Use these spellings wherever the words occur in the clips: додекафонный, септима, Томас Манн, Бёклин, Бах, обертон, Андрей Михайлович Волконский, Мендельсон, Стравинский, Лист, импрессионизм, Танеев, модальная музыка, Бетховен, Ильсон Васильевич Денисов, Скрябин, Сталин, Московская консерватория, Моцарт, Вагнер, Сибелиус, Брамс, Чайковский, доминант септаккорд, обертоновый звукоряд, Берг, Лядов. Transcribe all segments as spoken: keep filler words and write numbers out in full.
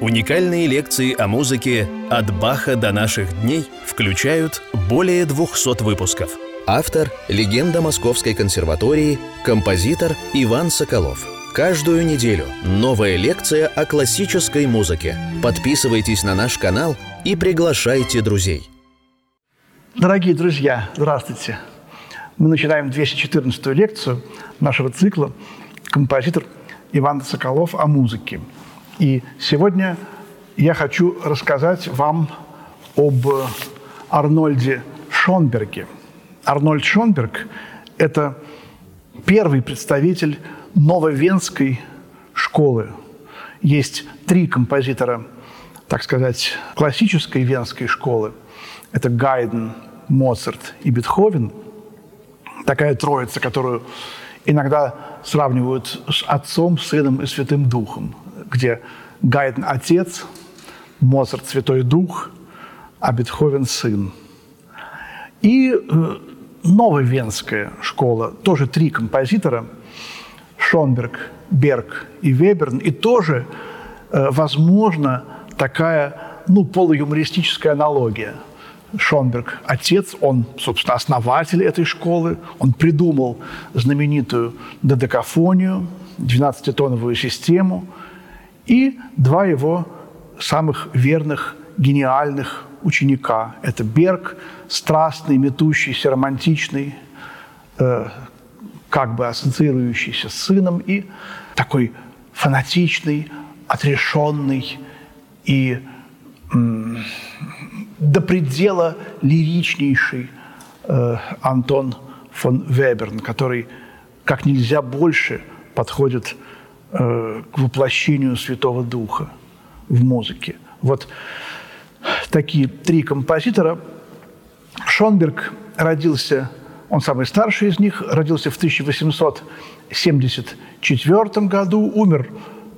Уникальные лекции о музыке «От Баха до наших дней» включают более двухсот выпусков. Автор – легенда Московской консерватории, композитор Иван Соколов. Каждую неделю новая лекция о классической музыке. Подписывайтесь на наш канал и приглашайте друзей. Дорогие друзья, здравствуйте. Мы начинаем двести четырнадцатую лекцию нашего цикла «Композитор Иван Соколов о музыке». И сегодня я хочу рассказать вам об Арнольде Шонберге. Арнольд Шонберг – это первый представитель Нововенской школы. Есть три композитора, так сказать, классической венской школы. Это Гайдн, Моцарт и Бетховен. Такая троица, которую иногда сравнивают с Отцом, Сыном и Святым Духом, где Гайдн – Отец, Моцарт – Святой Дух, а Бетховен – Сын. И Нововенская школа, тоже три композитора – Шонберг, Берг и Веберн, и тоже, возможно, такая, ну, полуюмористическая аналогия. Шонберг – отец, он, собственно, основатель этой школы, он придумал знаменитую додекафонию, двенадцатитоновую систему, и два его самых верных, гениальных ученика. Это Берг, страстный, метущийся, романтичный, э, как бы ассоциирующийся с сыном, и такой фанатичный, отрешенный и м- до предела лиричнейший э, Антон фон Веберн, который как нельзя больше подходит э, к воплощению Святого Духа в музыке. Вот такие три композитора. Шонберг родился, он самый старший из них, родился в тысяча восемьсот семьдесят четвёртом году, умер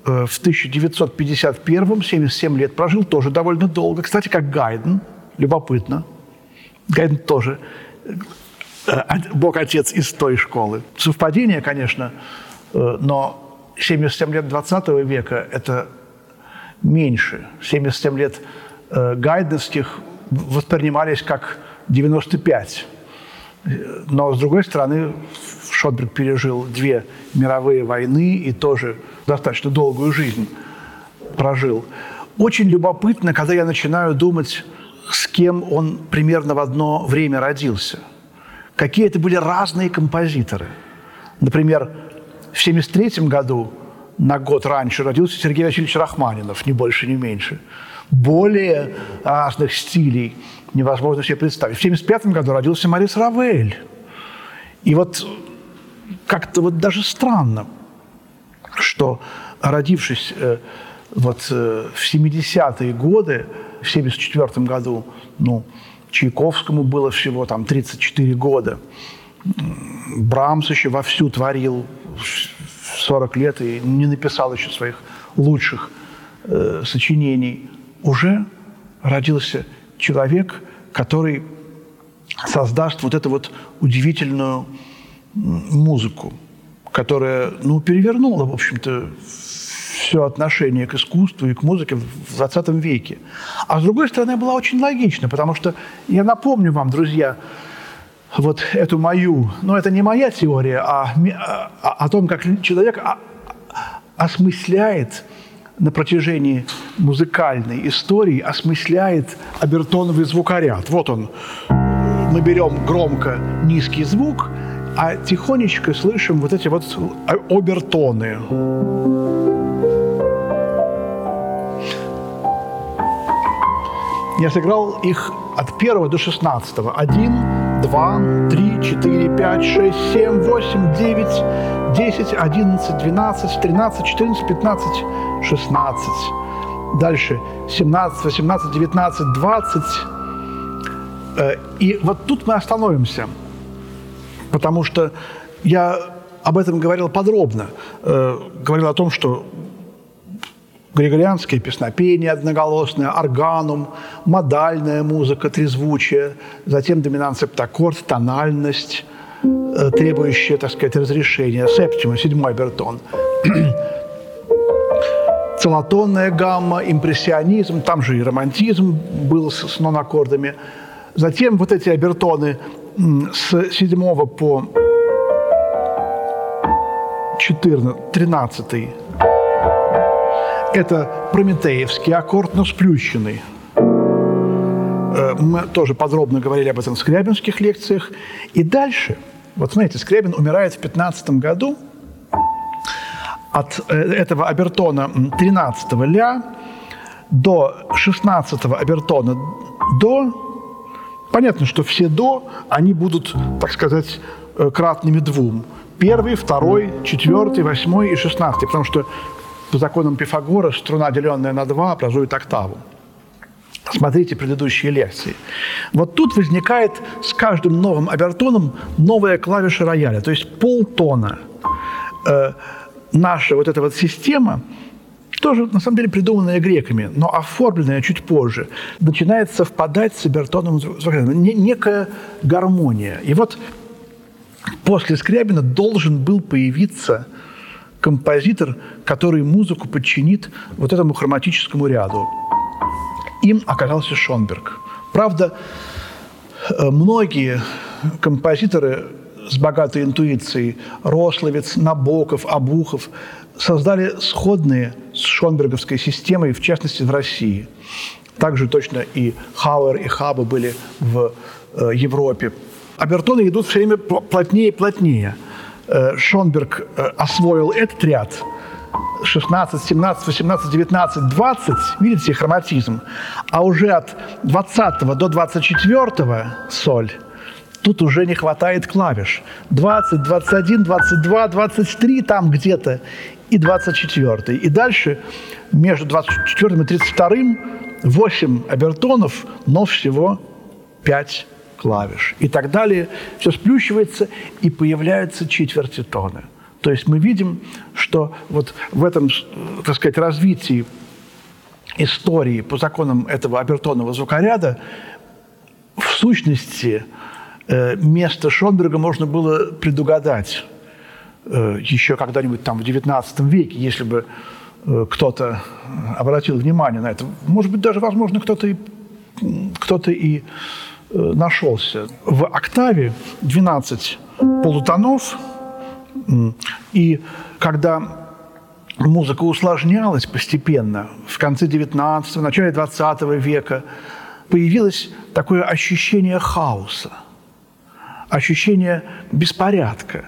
э, в тысяча девятьсот пятьдесят первом, семьдесят семь лет прожил, тоже довольно долго. Кстати, как Гайдн. Любопытно. Гайдн тоже бог-отец из той школы. Совпадение, конечно, но семьдесят семь лет двадцатого века – это меньше. семьдесят семь лет гайдновских воспринимались как девяносто пять. Но, с другой стороны, Шонберг пережил две мировые войны и тоже достаточно долгую жизнь прожил. Очень любопытно, когда я начинаю думать, с кем он примерно в одно время родился. Какие это были разные композиторы. Например, в семьдесят третьем году, на год раньше, родился Сергей Васильевич Рахманинов, ни больше, ни меньше. Более разных стилей невозможно себе представить. В семьдесят пятом году родился Морис Равель. И вот как-то вот даже странно, что, родившись э, вот, э, в семидесятые годы, в семьдесят четвёртом году, ну, Чайковскому было всего там тридцать четыре года. Брамс еще вовсю творил сорок лет и не написал еще своих лучших э, сочинений. Уже родился человек, который создаст вот эту вот удивительную музыку, которая, ну, перевернула, в общем-то, все отношение к искусству и к музыке в двадцатом веке. А с другой стороны, была очень логична, потому что я напомню вам, друзья, вот эту мою, но это не моя теория, а о том, как человек осмысляет на протяжении музыкальной истории, осмысляет обертоновый звукоряд. Вот он. Мы берем громко низкий звук, а тихонечко слышим вот эти вот обертоны. Я сыграл их от первого до шестнадцатого. один, два, три, четыре, пять, шесть, семь, восемь, девять, десять, одиннадцать, двенадцать, тринадцать, четырнадцать, пятнадцать, шестнадцать. Дальше семнадцать, восемнадцать, девятнадцать, двадцать. И вот тут мы остановимся, потому что я об этом говорил подробно. Говорил о том, что григорианское песнопение одноголосное, органум, модальная музыка, трезвучие, затем доминант септаккорд, тональность, требующая, так сказать, разрешения, септима, седьмой обертон. целотонная гамма, импрессионизм, там же и романтизм был с, с нонаккордами. Затем вот эти обертоны с седьмого по четырнадцатый, тринадцатый. Это прометеевский аккорд, но сплющенный. Мы тоже подробно говорили об этом в скрябинских лекциях. И дальше, вот знаете, Скрябин умирает в пятнадцатом году от этого обертона тринадцатого ля до шестнадцатого обертона до. Понятно, что все до, они будут, так сказать, кратными двум. Первый, второй, четвертый, восьмой и шестнадцатый, потому что по законам Пифагора струна, деленная на два, образует октаву. Смотрите предыдущие лекции. Вот тут возникает с каждым новым обертоном новая клавиша рояля, то есть полтона. Э, наша вот эта вот система, тоже на самом деле придуманная греками, но оформленная чуть позже, начинает совпадать с обертоновым звукорядом. Некая гармония. И вот после Скрябина должен был появиться композитор, который музыку подчинит вот этому хроматическому ряду. Им оказался Шонберг. Правда, многие композиторы с богатой интуицией, Рославец, Набоков, Обухов, создали сходные с шонберговской системой, в частности, в России. Также точно и Хауэр, и Хаба были в э, Европе. Обертоны идут все время плотнее и плотнее. Шонберг освоил этот ряд шестнадцать, семнадцать, восемнадцать, девятнадцать, двадцать, видите, хроматизм, а уже от двадцатого до двадцать четвёртого соль тут уже не хватает клавиш. двадцать, двадцать один, двадцать два, двадцать три там где-то и двадцать четвёртый. И дальше между двадцать четвёртым и тридцать вторым восемь обертонов, но всего пять клавиш. И так далее. Все сплющивается, и появляются четверти тона. То есть мы видим, что вот в этом, так сказать, развитии истории по законам этого обертонного звукоряда в сущности место Шонберга можно было предугадать еще когда-нибудь там в девятнадцатом веке, если бы кто-то обратил внимание на это. Может быть, даже, возможно, кто-то и, кто-то и нашелся. В октаве двенадцать полутонов, и когда музыка усложнялась постепенно в конце девятнадцатого, в начале двадцатого века, появилось такое ощущение хаоса, ощущение беспорядка.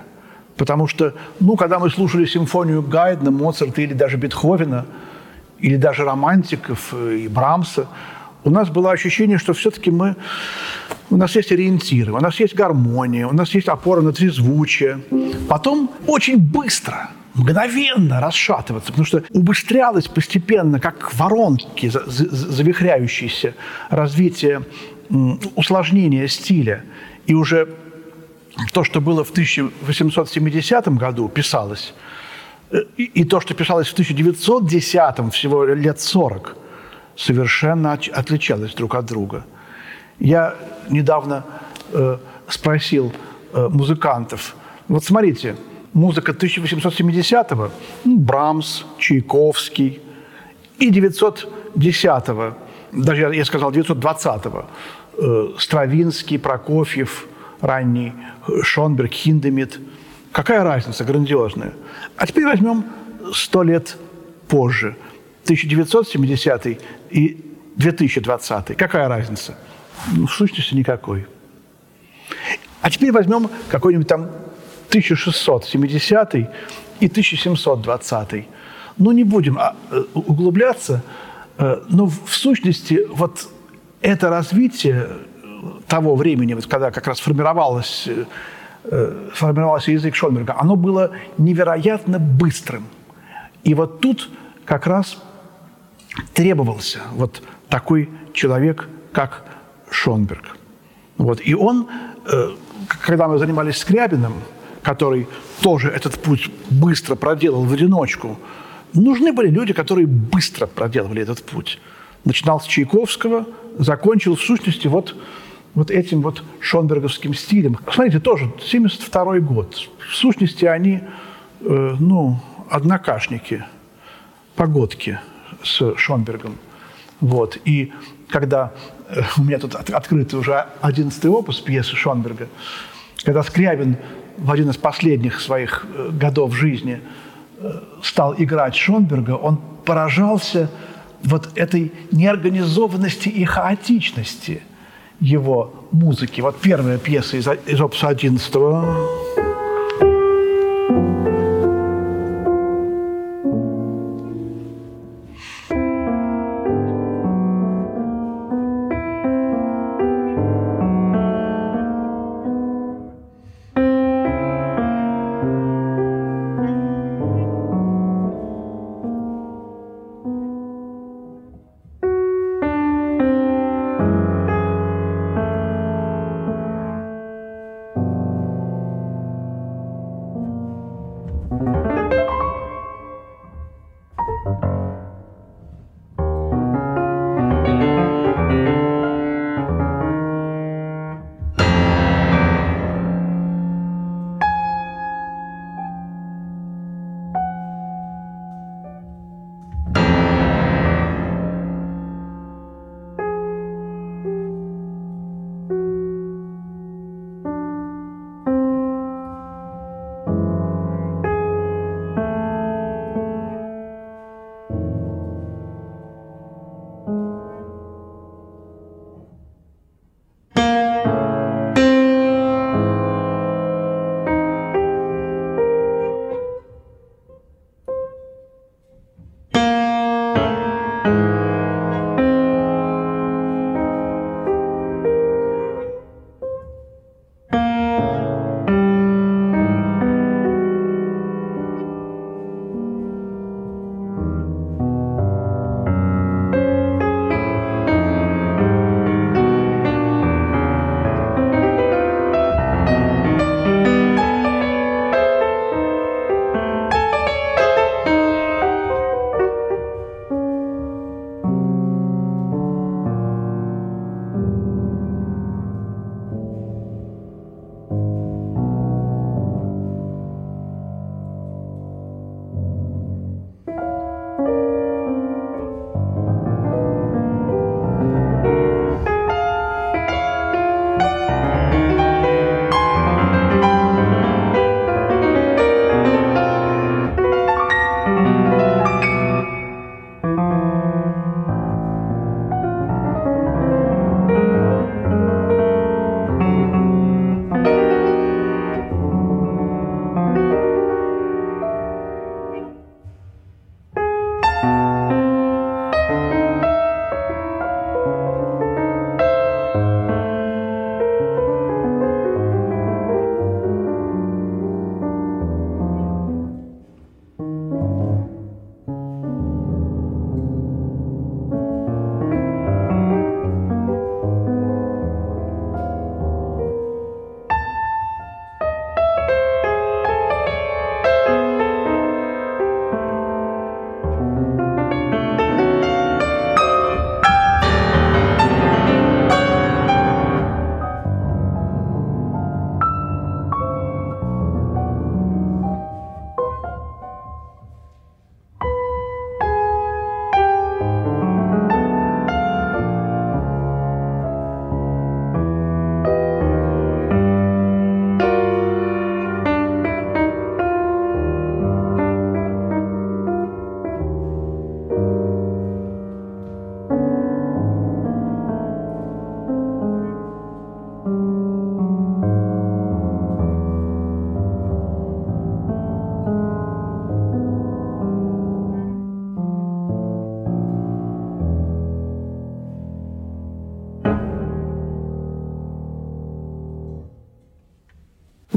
Потому что, ну, когда мы слушали симфонию Гайдна, Моцарта или даже Бетховена, или даже романтиков и Брамса, у нас было ощущение, что все-таки мы... у нас есть ориентиры, у нас есть гармония, у нас есть опора на трезвучие. Потом очень быстро, мгновенно расшатываться, потому что убыстрялось постепенно, как воронки, завихряющиеся, развитие, усложнение стиля. И уже... то, что было в тысяча восемьсот семидесятом году, писалось, и, и то, что писалось в тысяча девятьсот десятом, всего лет сорок, совершенно отличалось друг от друга. Я недавно э, спросил э, музыкантов, вот смотрите, музыка тысяча восемьсот семидесятого, ну, Брамс, Чайковский, и девятьсот десятого, даже я, я сказал девятьсот двадцатого, э, Стравинский, Прокофьев, ранний Шонберг, Хиндемит. Какая разница грандиозная. А теперь возьмем сто лет позже. тысяча девятьсот семидесятый и две тысячи двадцатый. Какая разница? В сущности, никакой. А теперь возьмем какой-нибудь там тысяча шестьсот семидесятый и тысяча семьсот двадцатый. Ну, не будем углубляться, но в сущности вот это развитие того времени, вот когда как раз формировалось, э, формировался язык Шонберга, оно было невероятно быстрым. И вот тут как раз требовался вот такой человек, как Шонберг. Вот. И он, э, когда мы занимались Скрябиным, который тоже этот путь быстро проделал в одиночку, нужны были люди, которые быстро проделывали этот путь. Начинал с Чайковского, закончил в сущности вот вот этим вот шонберговским стилем. Смотрите, тоже семьдесят второй год. В сущности, они, э, ну, однокашники. погодки с Шонбергом. Вот. И когда у меня тут от, открытый уже одиннадцатый опус пьесы Шонберга, когда Скрябин в один из последних своих годов жизни стал играть Шонберга, он поражался вот этой неорганизованности и хаотичности его музыки. Вот первая пьеса из, из опуса одиннадцатого.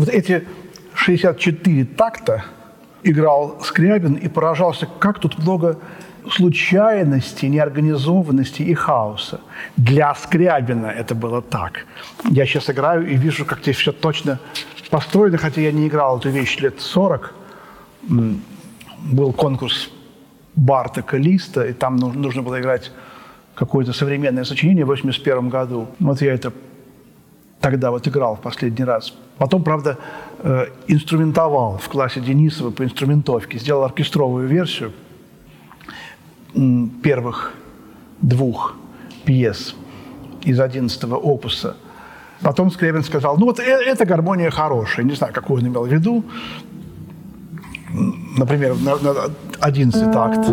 Эти шестьдесят четыре такта играл Скрябин и поражался, как тут много случайности, неорганизованности и хаоса. Для Скрябина это было так. Я сейчас играю и вижу, как здесь все точно построено, хотя я не играл эту вещь лет сорок. Был конкурс Бартака Листа, и там нужно было играть какое-то современное сочинение в восемьдесят первом году. Вот я это тогда вот играл в последний раз. Потом, правда, инструментовал в классе Денисова по инструментовке, сделал оркестровую версию. первых двух пьес из одиннадцатого опуса. Потом Скрябин сказал, ну вот эта гармония хорошая, не знаю, какую он имел в виду. Например, одиннадцатый такт.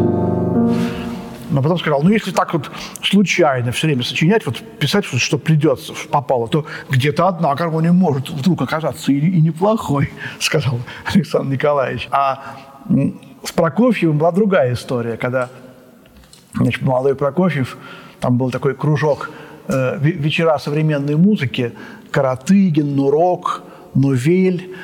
Но потом сказал, ну если так вот случайно все время сочинять, вот писать, что придется, попало, то где-то одна гармония может вдруг оказаться и, и неплохой, сказал Александр Николаевич. А с Прокофьевым была другая история, когда, значит, молодой Прокофьев, там был такой кружок э, вечера современной музыки, Каратыгин, Нурок, Нувель.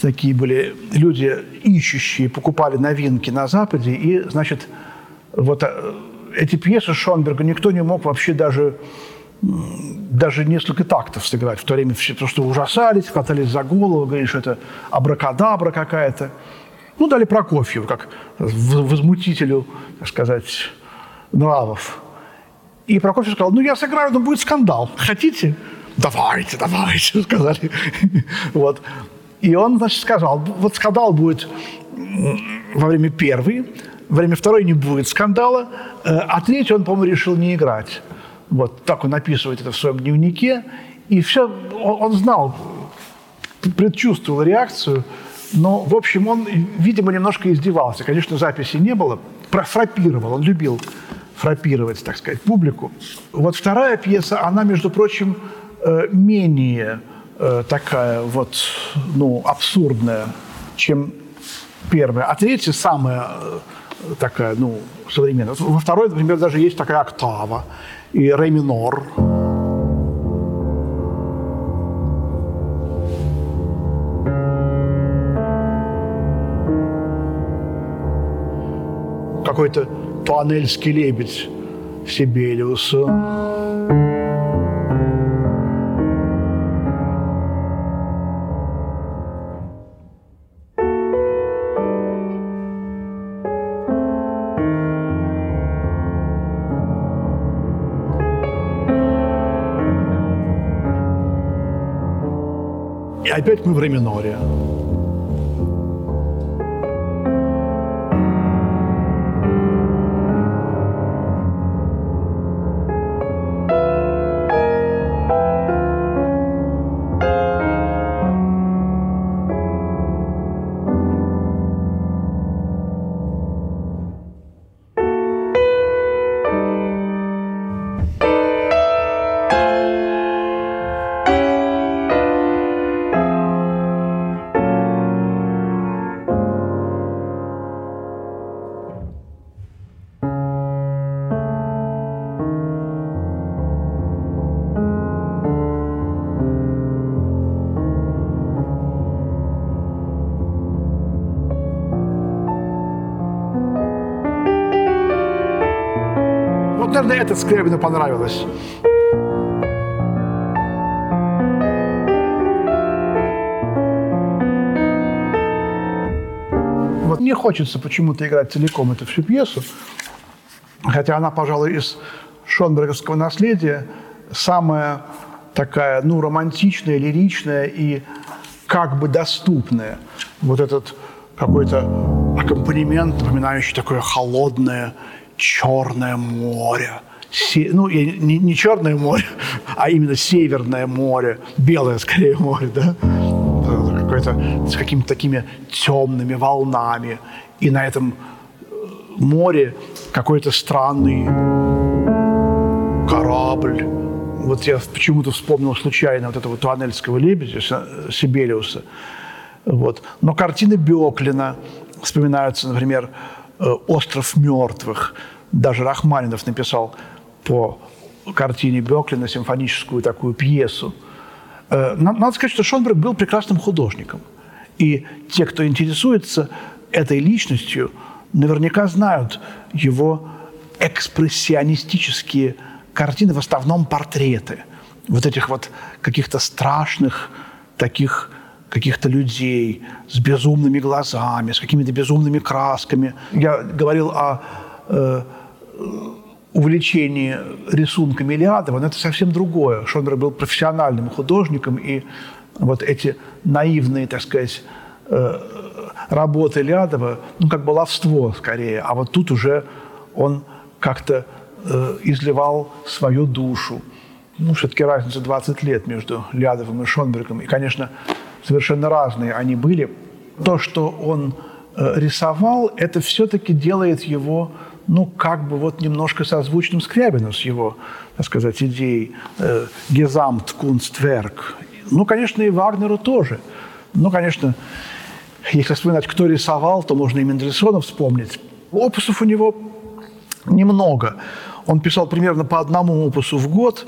Такие были люди, ищущие, покупали новинки на Западе, и, значит, вот эти пьесы Шонберга никто не мог вообще даже, даже несколько тактов сыграть. В то время все просто ужасались, хватались за голову, говорили, что это абракадабра какая-то. Ну, дали Прокофьеву, как возмутителю, так сказать, нравов. И Прокофьев сказал, ну, я сыграю, но будет скандал. Хотите? Давайте, давайте, сказали. Вот. И он, значит, сказал, вот скандал будет во время первой, во время второй не будет скандала, а третью он, по-моему, решил не играть. Вот так он описывает это в своем дневнике. И все, он знал, предчувствовал реакцию, но, в общем, он, видимо, немножко издевался. Конечно, записи не было, фрапировал, он любил фрапировать, так сказать, публику. Вот вторая пьеса, она, между прочим, менее... такая вот, ну, абсурдная, чем первая. А третья самая такая, ну, современная. Во второй, например, даже есть такая октава и ре минор. Какой-то туанельский лебедь Сибелиуса. Опять мы в ре миноре. Наверное, это Скрябину понравилось. Вот мне хочется почему-то играть целиком эту всю пьесу, хотя она, пожалуй, из шонберговского наследия самая такая, ну, романтичная, лиричная и как бы доступная. Вот этот какой-то аккомпанемент, напоминающий такое холодное, Черное море, Се... ну, не, не Черное море, а именно Северное море, Белое, скорее, море, да, какое-то, с какими-то такими темными волнами, и на этом море какой-то странный корабль. Вот я почему-то вспомнил случайно вот этого туанельского лебедя Сибелиуса, вот. Но картины Бёклина вспоминаются, например, «Остров мертвых». Даже Рахманинов написал по картине Бёклина симфоническую такую пьесу. Надо сказать, что Шонберг был прекрасным художником. И те, кто интересуется этой личностью, наверняка знают его экспрессионистические картины, в основном портреты. Вот этих вот каких-то страшных таких... каких-то людей с безумными глазами, с какими-то безумными красками. Я говорил о э, увлечении рисунками Лядова, но это совсем другое. Шонберг был профессиональным художником, и вот эти наивные, так сказать, э, работы Лядова, ну, как баловство скорее, а вот тут уже он как-то э, изливал свою душу. Ну, все-таки разница двадцать лет между Лядовым и Шонбергом, и, конечно, совершенно разные они были. То, что он э, рисовал, это все-таки делает его, ну, как бы вот немножко созвучным Скрябину с его, так сказать, идеей э, «Gesamt Kunstwerk». Ну, конечно, и Вагнеру тоже. Ну, конечно, если вспоминать, кто рисовал, то можно и Мендельсона вспомнить. Опусов у него немного. Он писал примерно по одному опусу в год,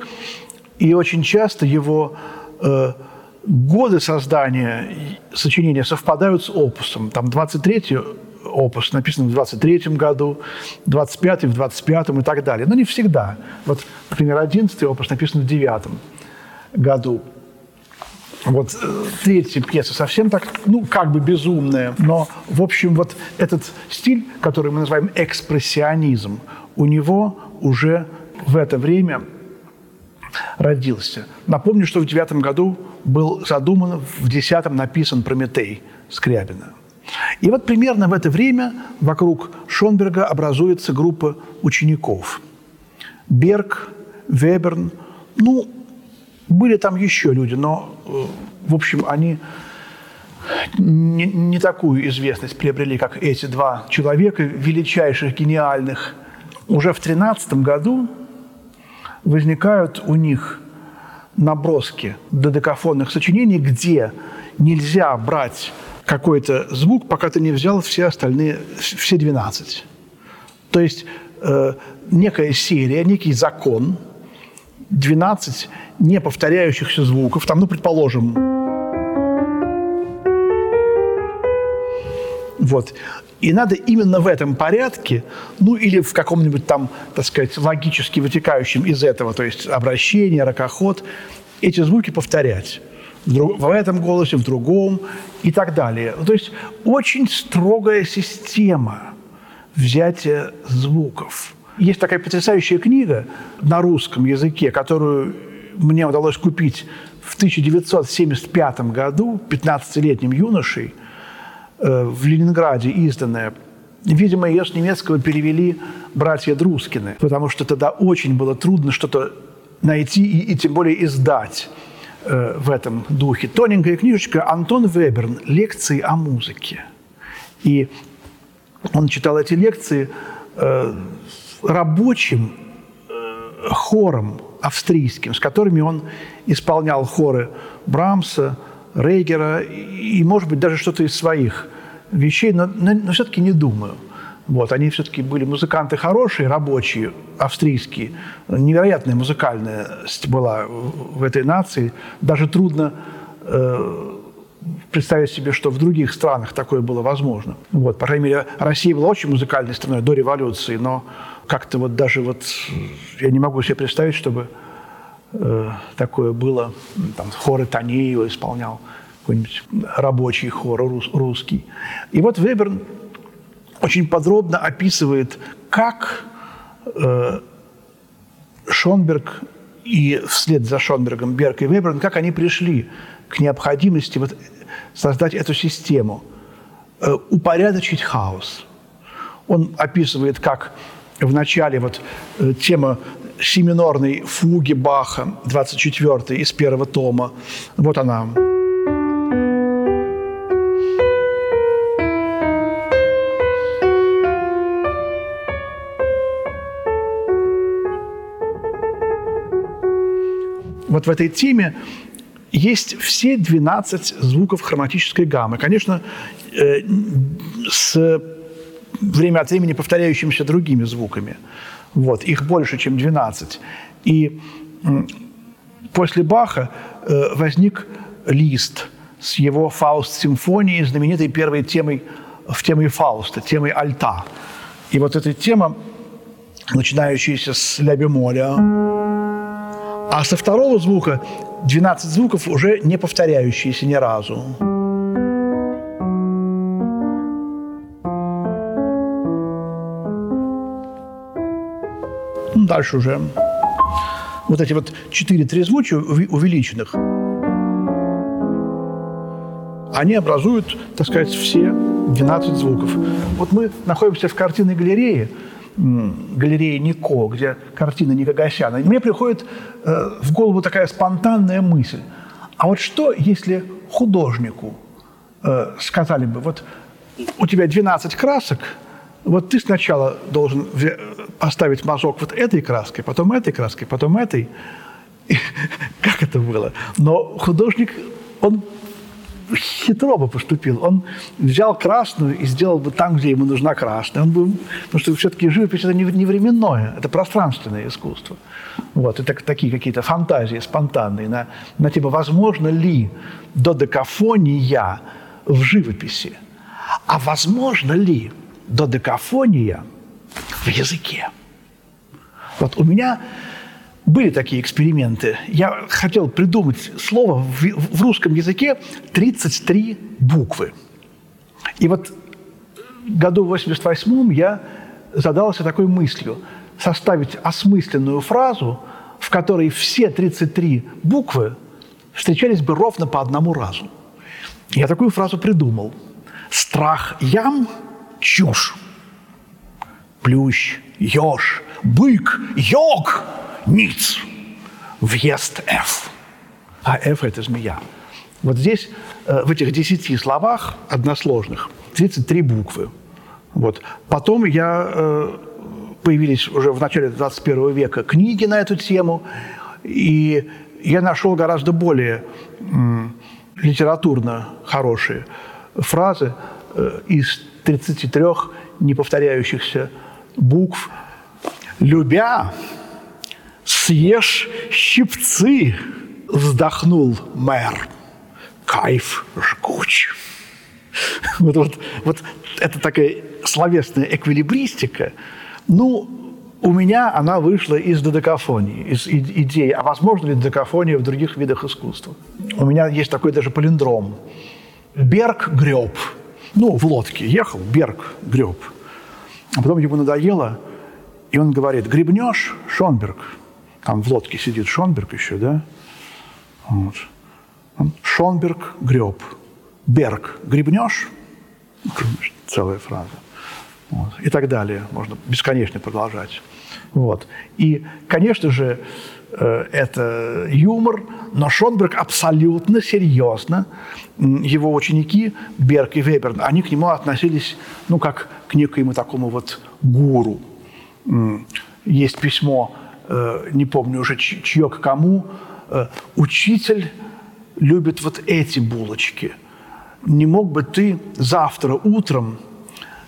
и очень часто его э, годы создания сочинения совпадают с опусом. Там двадцать третий опус написан в двадцать третьем году, двадцать пятый в двадцать пятом и так далее. Но не всегда. Вот, например, одиннадцатый опус написан в девятом году. Вот третья пьеса совсем так, ну, как бы безумная, но, в общем, вот этот стиль, который мы называем экспрессионизм, у него уже в это время родился. Напомню, что в девятом году был задуман, в десятом написан «Прометей» Скрябина. И вот примерно в это время вокруг Шонберга образуется группа учеников. Берг, Веберн, ну, были там еще люди, но, в общем, они не, не такую известность приобрели, как эти два человека, величайших, гениальных. Уже в тринадцатом году возникают у них наброски додекафонных сочинений, где нельзя брать какой-то звук, пока ты не взял все остальные, все двенадцать. То есть э, некая серия, некий закон, двенадцать не повторяющихся звуков, там, ну, предположим. Вот. И надо именно в этом порядке, ну, или в каком-нибудь там, так сказать, логически вытекающем из этого, то есть обращение, ракоход, эти звуки повторять. В, друг, в этом голосе, в другом и так далее. То есть очень строгая система взятия звуков. Есть такая потрясающая книга на русском языке, которую мне удалось купить в тысяча девятьсот семьдесят пятом году пятнадцатилетним юношей, э, в Ленинграде изданная. Видимо, ее с немецкого перевели братья Друскины, потому что тогда очень было трудно что-то найти и, и тем более издать э, в этом духе. Тоненькая книжечка «Антон Веберн. Лекции о музыке». И он читал эти лекции э, рабочим хором австрийским, с которыми он исполнял хоры Брамса, Рейгера и, может быть, даже что-то из своих вещей, но, но все-таки не думаю. Вот, они все-таки были музыканты хорошие, рабочие, австрийские. Невероятная музыкальность была в этой нации. Даже трудно э, представить себе, что в других странах такое было возможно. Вот, по крайней мере, Россия была очень музыкальной страной до революции, но как-то вот даже вот я не могу себе представить, чтобы э, такое было. Там хоры Танеева исполнял, какой-нибудь рабочий хор рус, русский. И вот Веберн очень подробно описывает, как э, Шонберг и вслед за Шонбергом Берг и Веберн, как они пришли к необходимости вот создать эту систему, э, упорядочить хаос. Он описывает, как вначале вот э, тема си-минорной фуги Баха, двадцать четвёртой из первого тома, вот она. Вот в этой теме есть все двенадцать звуков хроматической гаммы. Конечно, э, с время от времени повторяющимися другими звуками. Вот. Их больше, чем двенадцать. И э, после Баха э, возник Лист с его «Фауст-симфонией», знаменитой первой темой в теме Фауста, темой альта. И вот эта тема, начинающаяся с ля бемоля, а со второго звука двенадцать звуков, уже не повторяющиеся ни разу. Ну, дальше уже вот эти вот четыре трезвучия увеличенных, они образуют, так сказать, все двенадцать звуков. Вот мы находимся в картинной галерее, галереи Нико, где картина Никогосяна. Мне приходит э, в голову такая спонтанная мысль. А вот что, если художнику э, сказали бы, вот у тебя двенадцать красок, вот ты сначала должен поставить мазок вот этой краской, потом этой краской, потом этой. Как это было? Но художник, он хитро бы поступил. Он взял красную и сделал бы там, где ему нужна красная. Он бы, потому что все-таки живопись – это не временное, это пространственное искусство. Вот, это такие какие-то фантазии спонтанные на, на тему, возможно ли додекафония в живописи, а возможно ли додекафония в языке. Вот у меня были такие эксперименты. Я хотел придумать слово в, в русском языке тридцать три буквы. И вот в году восемьдесят восьмом я задался такой мыслью – составить осмысленную фразу, в которой все тридцать три буквы встречались бы ровно по одному разу. Я такую фразу придумал. «Страх ям – чушь, плющ – еж, бык – йог». Ниц. Въезд F. А F – это змея. Вот здесь, в этих десяти словах односложных, тридцать три буквы. Вот. Потом я, появились уже в начале двадцать первого века книги на эту тему, и я нашел гораздо более литературно хорошие фразы из тридцати трёх неповторяющихся букв. «Любя съешь щипцы!» – вздохнул мэр. «Кайф жгуч!» вот, вот, вот это такая словесная эквилибристика. Ну, у меня она вышла из додекафонии, из идеи, а возможно ли додекафония в других видах искусства. У меня есть такой даже палиндром. Берг греб. Ну, в лодке ехал, Берг греб. А потом ему надоело, и он говорит: «Гребнешь, Шонберг?» Там в лодке сидит Шонберг еще, да? Вот. Шонберг греб. Берг гребнешь? Целая фраза. Вот. И так далее. Можно бесконечно продолжать. Вот. И, конечно же, это юмор, но Шонберг абсолютно серьезно. Его ученики, Берг и Веберн, они к нему относились, ну, как к некоему такому вот гуру. Есть письмо, не помню уже, чье к кому, учитель любит вот эти булочки. Не мог бы ты завтра утром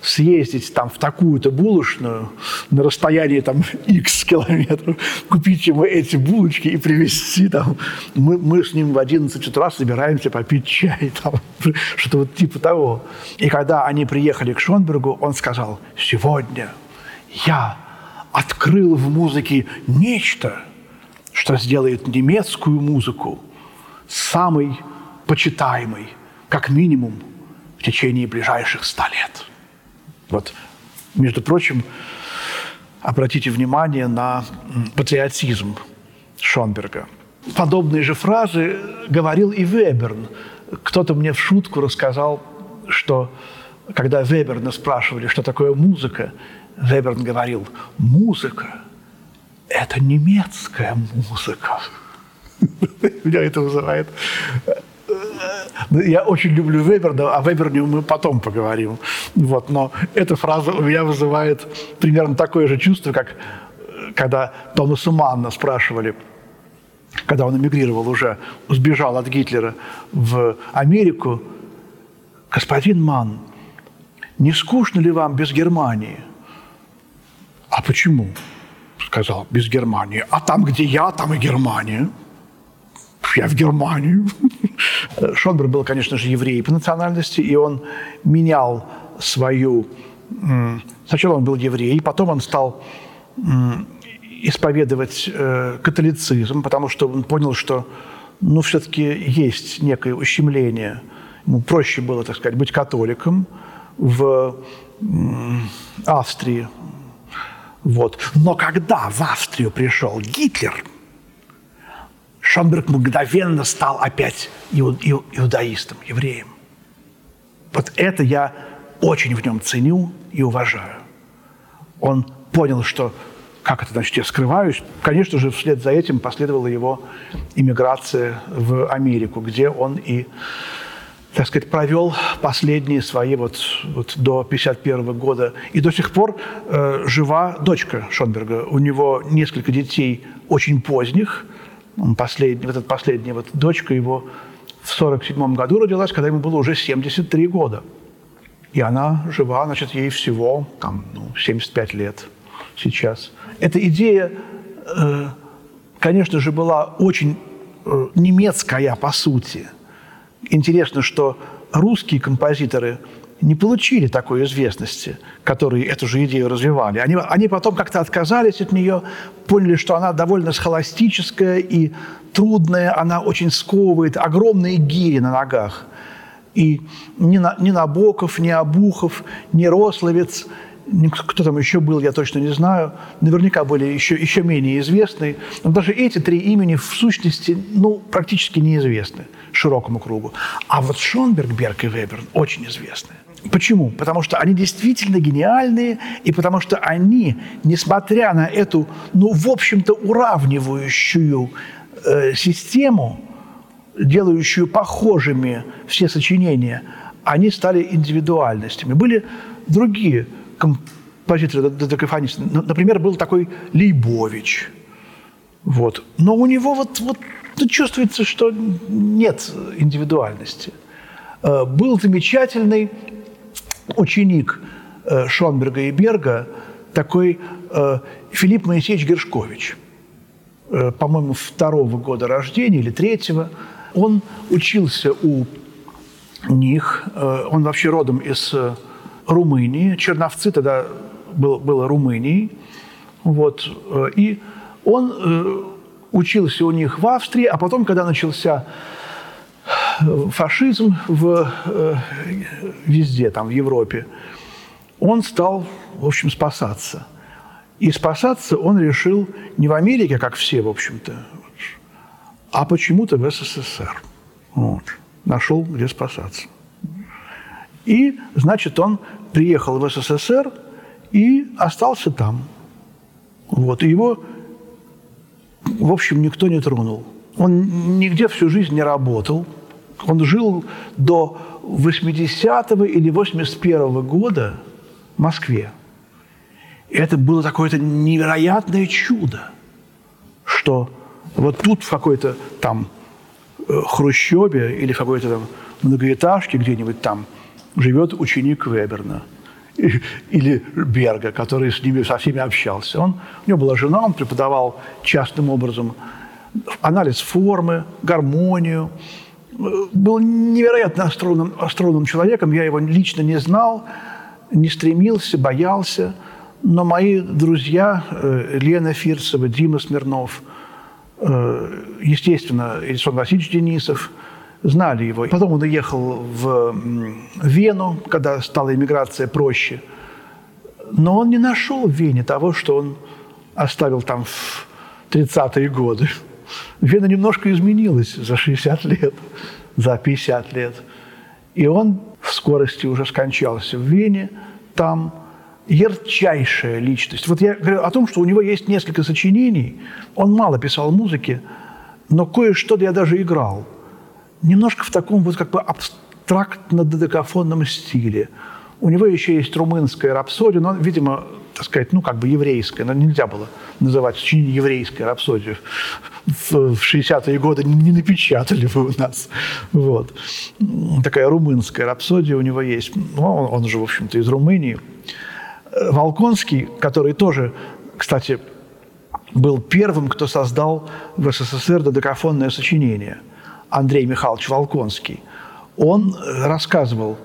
съездить там в такую-то булочную на расстоянии там X километров, купить ему эти булочки и привезти там. Мы, мы с ним в одиннадцать утра собираемся попить чай, там, что-то вот типа того. И когда они приехали к Шонбергу, он сказал: «Сегодня я открыл в музыке нечто, что сделает немецкую музыку самой почитаемой, как минимум, в течение ближайших ста лет». Вот, между прочим, обратите внимание на патриотизм Шонберга. Подобные же фразы говорил и Веберн. Кто-то мне в шутку рассказал, что когда Веберна спрашивали, что такое музыка, Веберн говорил: «Музыка – это немецкая музыка». Меня это вызывает. Я очень люблю Веберна, о Веберне мы потом поговорим. Вот, но эта фраза у меня вызывает примерно такое же чувство, как когда Томаса Манна спрашивали, когда он эмигрировал уже, сбежал от Гитлера в Америку: «Господин Манн, не скучно ли вам без Германии?» «А почему?» – сказал, «без Германии». «А там, где я, там и Германия. Я в Германии». Шонберг был, конечно же, еврей по национальности, и он менял свою… Сначала он был еврей, потом он стал исповедовать католицизм, потому что он понял, что, ну, все-таки есть некое ущемление. Ему проще было, так сказать, быть католиком в Австрии. Вот. Но когда в Австрию пришел Гитлер, Шонберг мгновенно стал опять иудаистом, евреем. Вот это я очень в нем ценю и уважаю. Он понял, что как это, значит, я скрываюсь. Конечно же, вслед за этим последовала его иммиграция в Америку, где он и, так сказать, провел последние свои вот, вот до тысяча девятьсот пятьдесят первого года. И до сих пор э, жива дочка Шонберга. У него несколько детей очень поздних. Он последний, вот эта последняя вот дочка его в сорок седьмом году родилась, когда ему было уже семьдесят три года. И она жива, значит, ей всего там, ну, семьдесят пять лет сейчас. Эта идея, конечно же, была очень немецкая по сути. Интересно, что русские композиторы не получили такой известности, которые эту же идею развивали. Они, они потом как-то отказались от нее, поняли, что она довольно схоластическая и трудная, она очень сковывает, огромные гири на ногах. И ни, на, ни Набоков, ни Обухов, ни Рославец, кто там еще был, я точно не знаю, наверняка были еще, еще менее известны. Но даже эти три имени в сущности ну, практически неизвестны широкому кругу. А вот Шонберг, Берг и Веберн очень известны. Почему? Потому что они действительно гениальные, и потому что они, несмотря на эту, ну, в общем-то, уравнивающую э, систему, делающую похожими все сочинения, они стали индивидуальностями. Были другие композиторы, додекафонисты. Например, был такой Лейбович. Вот. Но у него вот, вот, чувствуется, что нет индивидуальности. Был замечательный ученик Шонберга и Берга, такой Филипп Моисеевич Гершкович, по-моему, второго года рождения или третьего. Он учился у них, он вообще родом из Румынии, Черновцы тогда был, было Румынией, вот, и он учился у них в Австрии, а потом, когда начался фашизм в, везде, там, в Европе, он стал, в общем, спасаться. И спасаться он решил не в Америке, как все, в общем-то, а почему-то в СССР. Вот. Нашел, где спасаться. И, значит, он приехал в СССР и остался там. Вот. И его, в общем, никто не тронул. Он нигде всю жизнь не работал. Он жил до восьмидесятого или восемьдесят первого года в Москве. И это было такое-то невероятное чудо, что вот тут в какой-то там хрущебе или в какой-то там многоэтажке где-нибудь там живет ученик Веберна или Берга, который с ними со всеми общался. Он, у него была жена, он преподавал частным образом анализ формы, гармонию. Был невероятно остроумным, остроумным человеком. Я его лично не знал, не стремился, боялся. Но мои друзья Лена Фирцева, Дима Смирнов, естественно, Ильсон Васильевич Денисов, знали его. Потом он уехал в Вену, когда стала эмиграция проще. Но он не нашел в Вене того, что он оставил там в тридцатые годы. Вена немножко изменилась за шестьдесят лет, за пятьдесят лет. И он в скорости уже скончался в Вене, там ярчайшая личность. Вот я говорю о том, что у него есть несколько сочинений. Он мало писал музыки, но кое-что я даже играл. Немножко в таком вот как бы абстрактно-додекафонном стиле. У него еще есть румынская рапсодия, но, видимо, так сказать, ну, как бы еврейская, но нельзя было называть сочинение еврейской рапсодией. В шестидесятые годы не напечатали вы у нас. Вот. Такая румынская рапсодия у него есть. Ну, он, он же, в общем-то, из Румынии. Волконский, который тоже, кстати, был первым, кто создал в СССР додекафонное сочинение, Андрей Михайлович Волконский, он рассказывал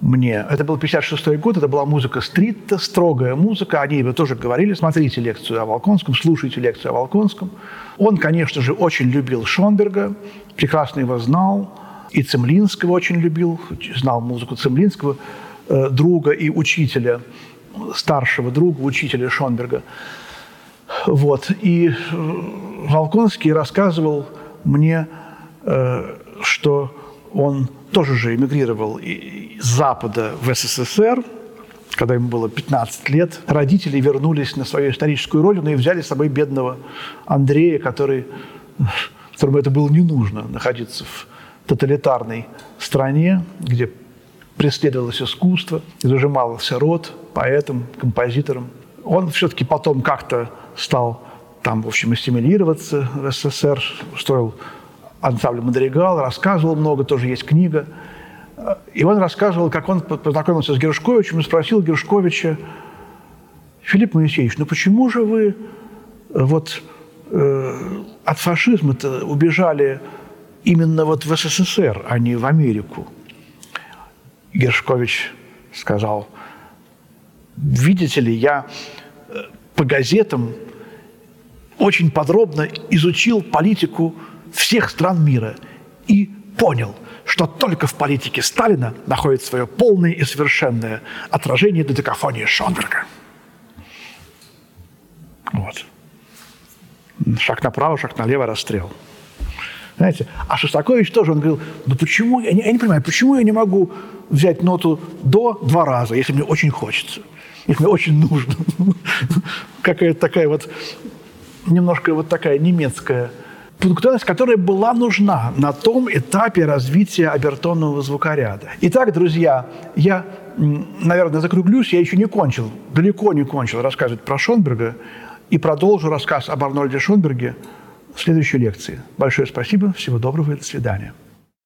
мне, это был пятьдесят шестой год, это была музыка стритта, строгая музыка, они тоже говорили, смотрите лекцию о Волконском, слушайте лекцию о Волконском. Он, конечно же, очень любил Шонберга, прекрасно его знал, и Цемлинского очень любил, знал музыку Цемлинского, друга и учителя, старшего друга, учителя Шонберга. Вот. И Волконский рассказывал мне, что он тоже же эмигрировал с Запада в СССР, когда ему было пятнадцать лет, родители вернулись на свою историческую родину и взяли с собой бедного Андрея, который, которому это было не нужно, находиться в тоталитарной стране, где преследовалось искусство, изжимался род поэтам, композиторам. Он все-таки потом как-то стал там, в общем, ассимилироваться в СССР, устроил ансамбль «Мадригал», рассказывал много, тоже есть книга. И он рассказывал, как он познакомился с Гершковичем и спросил Гершковича: «Филипп Моисеевич, ну почему же вы вот э, от фашизма-то убежали именно вот в СССР, а не в Америку?» Гершкович сказал: «Видите ли, я по газетам очень подробно изучил политику всех стран мира и понял, что только в политике Сталина находит свое полное и совершенное отражение додекафонии Шонберга». Вот. Шаг направо, шаг налево, расстрел. Знаете, а Шостакович тоже, он говорил: «Ну почему, я не, я не понимаю, почему я не могу взять ноту до два раза, если мне очень хочется, если мне очень нужно?» Какая-то такая вот, немножко вот такая немецкая пунктуальность, которая была нужна на том этапе развития обертонного звукоряда. Итак, друзья, я, наверное, закруглюсь, я еще не кончил, далеко не кончил рассказывать про Шонберга и продолжу рассказ об Арнольде Шонберге в следующей лекции. Большое спасибо, всего доброго и до свидания.